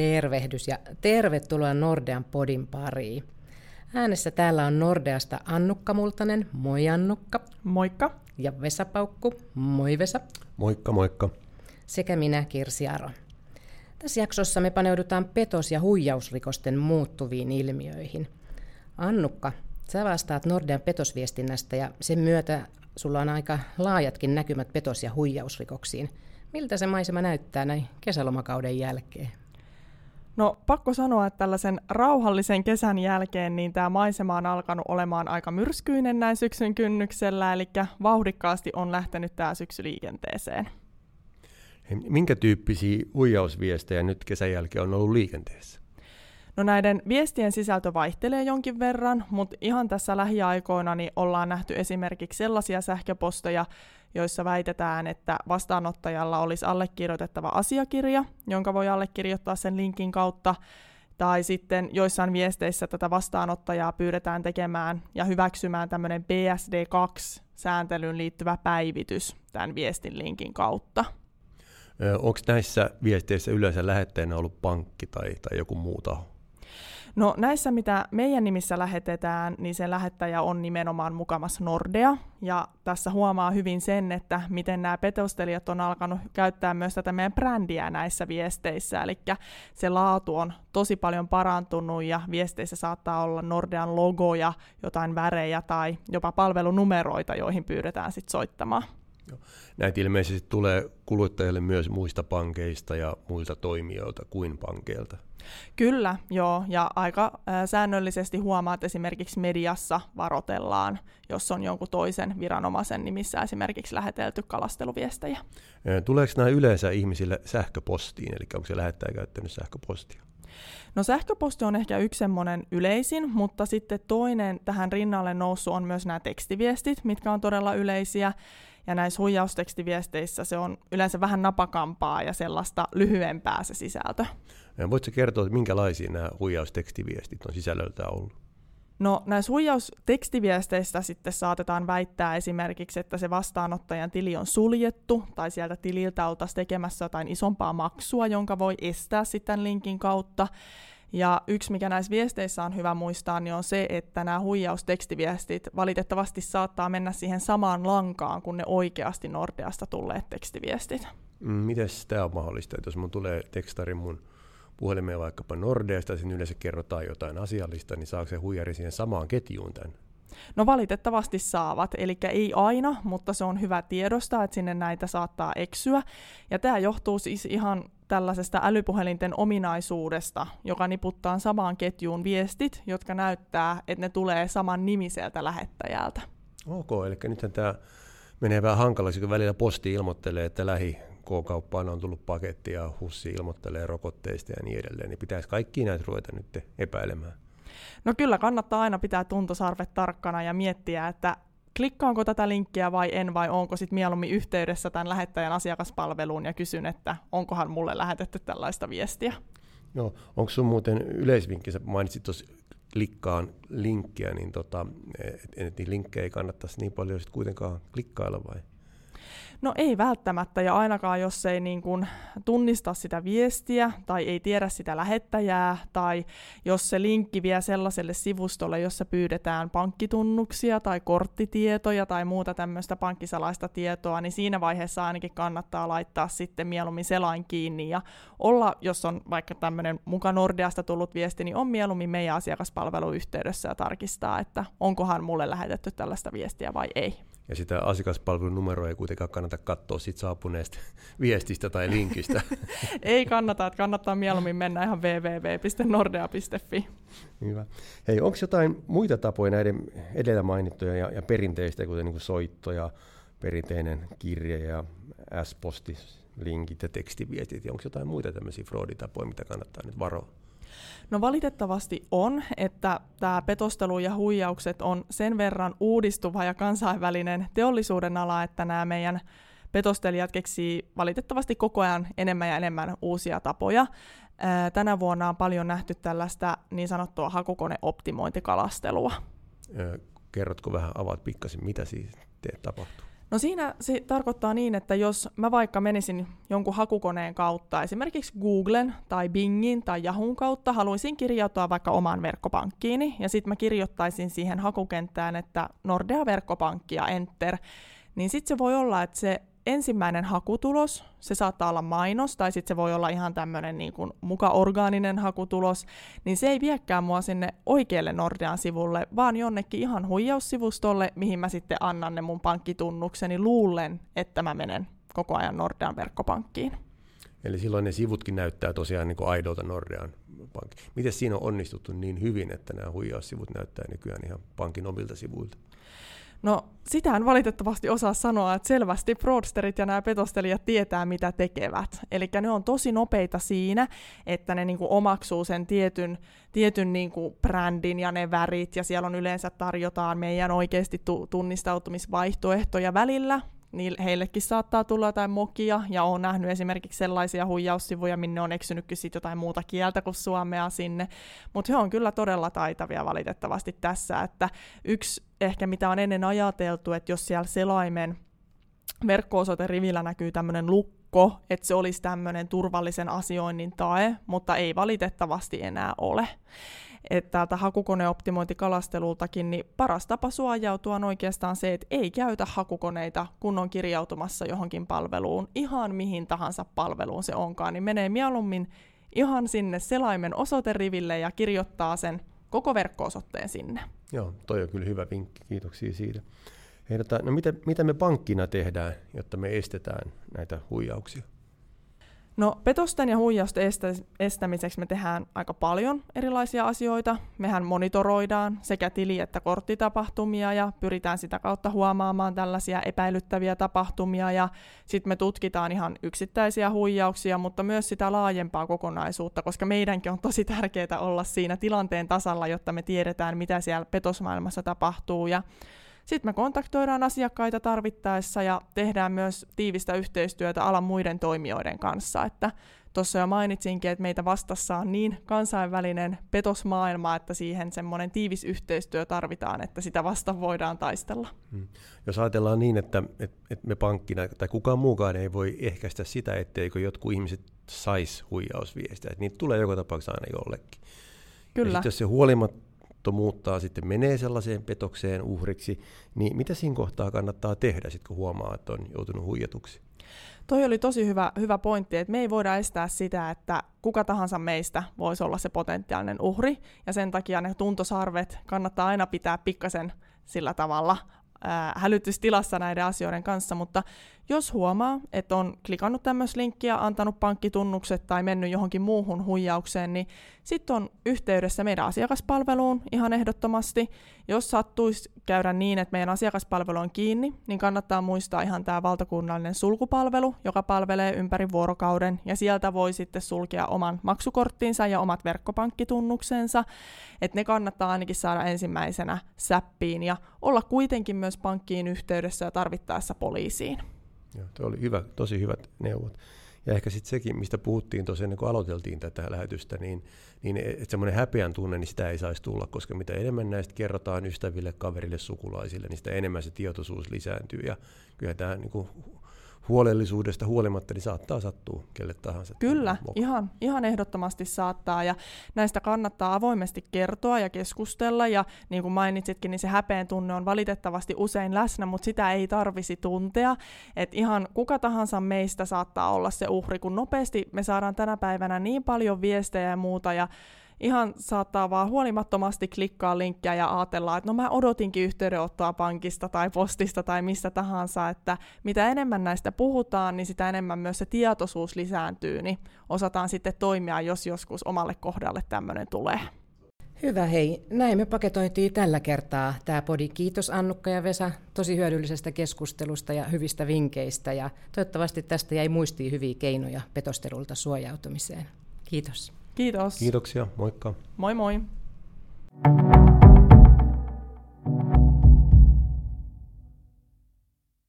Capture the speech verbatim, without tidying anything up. Tervehdys ja tervetuloa Nordean podin pariin. Äänessä täällä on Nordeasta Annukka Multanen. Moi Annukka. Moikka. Ja Vesa Paukku. Moi Vesa. Moikka moikka. Sekä minä Kirsi Aro. Tässä jaksossa me paneudutaan petos- ja huijausrikosten muuttuviin ilmiöihin. Annukka, sä vastaat Nordean petosviestinnästä ja sen myötä sulla on aika laajatkin näkymät petos- ja huijausrikoksiin. Miltä se maisema näyttää näin kesälomakauden jälkeen? No pakko sanoa, että tällaisen rauhallisen kesän jälkeen niin tämä maisema on alkanut olemaan aika myrskyinen näin syksyn kynnyksellä, eli vauhdikkaasti on lähtenyt tämä syksy liikenteeseen. Minkä tyyppisiä huijausviestejä nyt kesän jälkeen on ollut liikenteessä? No näiden viestien sisältö vaihtelee jonkin verran, mutta ihan tässä lähiaikoina niin ollaan nähty esimerkiksi sellaisia sähköposteja, joissa väitetään, että vastaanottajalla olisi allekirjoitettava asiakirja, jonka voi allekirjoittaa sen linkin kautta, tai sitten joissain viesteissä tätä vastaanottajaa pyydetään tekemään ja hyväksymään tämmöinen B S D kaksi -sääntelyyn liittyvä päivitys tämän viestin linkin kautta. Onko näissä viesteissä yleensä lähettäjänä ollut pankki tai, tai joku muu taho? No näissä, mitä meidän nimissä lähetetään, niin se lähettäjä on nimenomaan mukamas Nordea. Ja tässä huomaa hyvin sen, että miten nämä petostelijat on alkanut käyttää myös tätä meidän brändiä näissä viesteissä. Eli se laatu on tosi paljon parantunut ja viesteissä saattaa olla Nordean logoja, jotain värejä tai jopa palvelunumeroita, joihin pyydetään sitten soittamaan. Näitä ilmeisesti tulee kuluttajille myös muista pankeista ja muilta toimijoilta kuin pankeilta. Kyllä, joo, ja aika säännöllisesti huomaa, että esimerkiksi mediassa varoitellaan, jos on jonkun toisen viranomaisen nimissä esimerkiksi lähetelty kalasteluviestejä. Tuleeko nämä yleensä ihmisille sähköpostiin, eli onko se lähettäjä käyttänyt sähköpostia? No sähköposti on ehkä yksi semmoinen yleisin, mutta sitten toinen tähän rinnalle noussut on myös nämä tekstiviestit, mitkä on todella yleisiä. Ja näissä huijaustekstiviesteissä se on yleensä vähän napakampaa ja sellaista lyhyempää se sisältö. Voitko kertoa, että minkälaisia nämä huijaustekstiviestit on sisällöltään ollut? No näissä huijaustekstiviesteissä sitten saatetaan väittää esimerkiksi, että se vastaanottajan tili on suljettu tai sieltä tililtä oltaisiin tekemässä jotain isompaa maksua, jonka voi estää sitten linkin kautta. Ja yksi, mikä näissä viesteissä on hyvä muistaa, niin on se, että nämä huijaustekstiviestit valitettavasti saattaa mennä siihen samaan lankaan kuin ne oikeasti Nordeasta tulleet tekstiviestit. Mites tämä on mahdollista, että jos mun tulee tekstari mun puhelimeen vaikkapa Nordeasta, ja sen yleensä kerrotaan jotain asiallista, niin saako se huijari siihen samaan ketjuun tämän? No valitettavasti saavat, eli ei aina, mutta se on hyvä tiedostaa, että sinne näitä saattaa eksyä. Ja tämä johtuu siis ihan tällaisesta älypuhelinten ominaisuudesta, joka niputtaa samaan ketjuun viestit, jotka näyttää, että ne tulee saman nimiseltä lähettäjältä. Ok, eli nythän tämä menee vähän hankalaksi, kun välillä posti ilmoittelee, että lähi K-kauppaan on tullut paketti ja H U S ilmoittelee rokotteista ja niin edelleen, niin pitäisi kaikki näitä ruveta nyt epäilemään. No kyllä, kannattaa aina pitää tuntosarvet tarkkana ja miettiä, että klikkaanko tätä linkkiä vai en, vai onko sitten mieluummin yhteydessä tämän lähettäjän asiakaspalveluun ja kysyn, että onkohan mulle lähetetty tällaista viestiä. No, onko sun muuten yleisvinkki, sä mainitsit tuossa klikkaan linkkiä, niin tota, et niitä linkkejä ei kannattaisi niin paljon sit kuitenkaan klikkailla vai? No ei välttämättä, ja ainakaan jos ei niin kuin tunnista sitä viestiä tai ei tiedä sitä lähettäjää tai jos se linkki vie sellaiselle sivustolle, jossa pyydetään pankkitunnuksia tai korttitietoja tai muuta tämmöistä pankkisalaista tietoa, niin siinä vaiheessa ainakin kannattaa laittaa sitten mieluummin selain kiinni ja olla, jos on vaikka tämmöinen muka Nordeasta tullut viesti, niin on mieluummin meidän asiakaspalveluyhteydessä ja tarkistaa, että onkohan mulle lähetetty tällaista viestiä vai ei. Ja sitä asiakaspalvelun numeroa ei kuitenkaan kannata katsoa sit saapuneesta viestistä tai linkistä. Ei kannata, että kannattaa mieluummin mennä ihan www piste nordea piste fi. Hyvä. Hei, onko jotain muita tapoja näiden edellä mainittuja ja, ja perinteistä, kuten niin kuin soittoja, perinteinen kirje ja S-posti, linkit ja tekstiviestit? Onko jotain muita tämmöisiä frauditapoja, mitä kannattaa nyt varoa? No valitettavasti on, että tämä petostelu ja huijaukset on sen verran uudistuva ja kansainvälinen teollisuuden ala, että nämä meidän petostelijat keksii valitettavasti koko ajan enemmän ja enemmän uusia tapoja. Tänä vuonna on paljon nähty tällaista niin sanottua hakukoneoptimointikalastelua. Kerrotko vähän, avaat pikkasen, mitä siis tapahtuu? No siinä se tarkoittaa niin, että jos mä vaikka menisin jonkun hakukoneen kautta, esimerkiksi Googlen tai Bingin tai Yahoon kautta, haluaisin kirjautua vaikka omaan verkkopankkiini, ja sitten mä kirjoittaisin siihen hakukenttään, että Nordea-verkkopankki ja enter, niin sitten se voi olla, että se ensimmäinen hakutulos, se saattaa olla mainos, tai sitten se voi olla ihan tämmöinen niin kuin muka orgaaninen hakutulos, niin se ei viekään mua sinne oikealle Nordean sivulle, vaan jonnekin ihan huijaussivustolle, mihin mä sitten annan ne mun pankkitunnukseni luullen, että mä menen koko ajan Nordean verkkopankkiin. Eli silloin ne sivutkin näyttää tosiaan niin kuin aidolta Nordean pankkiin. Miten siinä on onnistuttu niin hyvin, että nämä huijaussivut näyttää nykyään ihan pankin omilta sivuilta? No, sitä en valitettavasti osaa sanoa, että selvästi fraudsterit ja nämä petostelijat tietää, mitä tekevät. Eli ne on tosi nopeita siinä, että ne niinku omaksuu sen tietyn, tietyn niinku brändin ja ne värit, ja siellä on yleensä tarjotaan meidän oikeasti tu- tunnistautumisvaihtoehtoja välillä. Heillekin saattaa tulla jotain mokia, ja olen nähnyt esimerkiksi sellaisia huijaussivuja, minne on eksynytkin sitten jotain muuta kieltä kuin suomea sinne, mutta he on kyllä todella taitavia valitettavasti tässä, että yksi ehkä mitä on ennen ajateltu, että jos siellä selaimen verkko-osoiterivillä näkyy tämmöinen lukko, että se olisi tämmöinen turvallisen asioinnin tae, mutta ei valitettavasti enää ole. Että täältä hakukoneoptimointikalastelultakin, niin paras tapa suojautua on oikeastaan se, että ei käytä hakukoneita, kun on kirjautumassa johonkin palveluun, ihan mihin tahansa palveluun se onkaan, niin menee mieluummin ihan sinne selaimen osoiteriville ja kirjoittaa sen koko verkko-osoitteen sinne. Joo, toi on kyllä hyvä vinkki, kiitoksia siitä. Hei, no mitä, mitä me pankkina tehdään, jotta me estetään näitä huijauksia? No, petosten ja huijausten estä- estämiseksi me tehdään aika paljon erilaisia asioita. Mehän monitoroidaan sekä tili- että korttitapahtumia ja pyritään sitä kautta huomaamaan tällaisia epäilyttäviä tapahtumia. Ja sitten me tutkitaan ihan yksittäisiä huijauksia, mutta myös sitä laajempaa kokonaisuutta, koska meidänkin on tosi tärkeää olla siinä tilanteen tasalla, jotta me tiedetään, mitä siellä petosmaailmassa tapahtuu. Ja sitten me kontaktoidaan asiakkaita tarvittaessa ja tehdään myös tiivistä yhteistyötä alan muiden toimijoiden kanssa. Että tuossa jo mainitsinkin, että meitä vastassa on niin kansainvälinen petosmaailma, että siihen semmoinen tiivis yhteistyö tarvitaan, että sitä vasta voidaan taistella. Hmm. Jos ajatellaan niin, että, että, että me pankkina tai kukaan muukaan ei voi ehkäistä sitä, etteikö jotkut ihmiset saisi huijausviestejä, että niitä tulee joka tapauksessa aina jollekin. Kyllä. Ja sitten jos se huolimatta muuttaa sitten menee sellaiseen petokseen uhriksi, niin mitä siinä kohtaa kannattaa tehdä, sit kun huomaa, että on joutunut huijatuksi? Toi oli tosi hyvä, hyvä pointti, että me ei voida estää sitä, että kuka tahansa meistä voisi olla se potentiaalinen uhri, ja sen takia ne tuntosarvet kannattaa aina pitää pikkasen sillä tavalla ää, hälytystilassa näiden asioiden kanssa, mutta jos huomaa, että on klikannut tämmöistä linkkiä, antanut pankkitunnukset tai mennyt johonkin muuhun huijaukseen, niin sitten on yhteydessä meidän asiakaspalveluun ihan ehdottomasti. Jos sattuisi käydä niin, että meidän asiakaspalvelu on kiinni, niin kannattaa muistaa ihan tämä valtakunnallinen sulkupalvelu, joka palvelee ympäri vuorokauden, ja sieltä voi sitten sulkea oman maksukorttinsa ja omat verkkopankkitunnuksensa, että ne kannattaa ainakin saada ensimmäisenä säppiin ja olla kuitenkin myös pankkiin yhteydessä ja tarvittaessa poliisiin. Joo, tuo oli hyvä, tosi hyvät neuvot. Ja ehkä sitten sekin, mistä puhuttiin tosiaan, kun aloiteltiin tätä lähetystä, niin, niin että semmoinen häpeän tunne, niin sitä ei saisi tulla, koska mitä enemmän näistä kerrotaan ystäville, kaverille, sukulaisille, niin sitä enemmän se tietoisuus lisääntyy. Ja kyllä tämä niin huolellisuudesta huolimatta niin saattaa sattua kelle tahansa. Kyllä, ihan, ihan ehdottomasti saattaa. Ja näistä kannattaa avoimesti kertoa ja keskustella. Ja niin kuin mainitsitkin, niin se häpeen tunne on valitettavasti usein läsnä, mutta sitä ei tarvisi tuntea. Et ihan kuka tahansa meistä saattaa olla se uhri, kun nopeasti me saadaan tänä päivänä niin paljon viestejä ja muuta. Ja ihan saattaa vaan huolimattomasti klikkaa linkkiä ja ajatella, että no mä odotinkin yhteydenottoa pankista tai postista tai mistä tahansa, että mitä enemmän näistä puhutaan, niin sitä enemmän myös se tietoisuus lisääntyy, niin osataan sitten toimia, jos joskus omalle kohdalle tämmöinen tulee. Hyvä hei, näin me paketoitiin tällä kertaa tämä podi. Kiitos Annukka ja Vesa tosi hyödyllisestä keskustelusta ja hyvistä vinkkeistä, ja toivottavasti tästä jäi muistiin hyviä keinoja petostelulta suojautumiseen. Kiitos. Kiitos. Kiitoksia, moikka. Moi moi.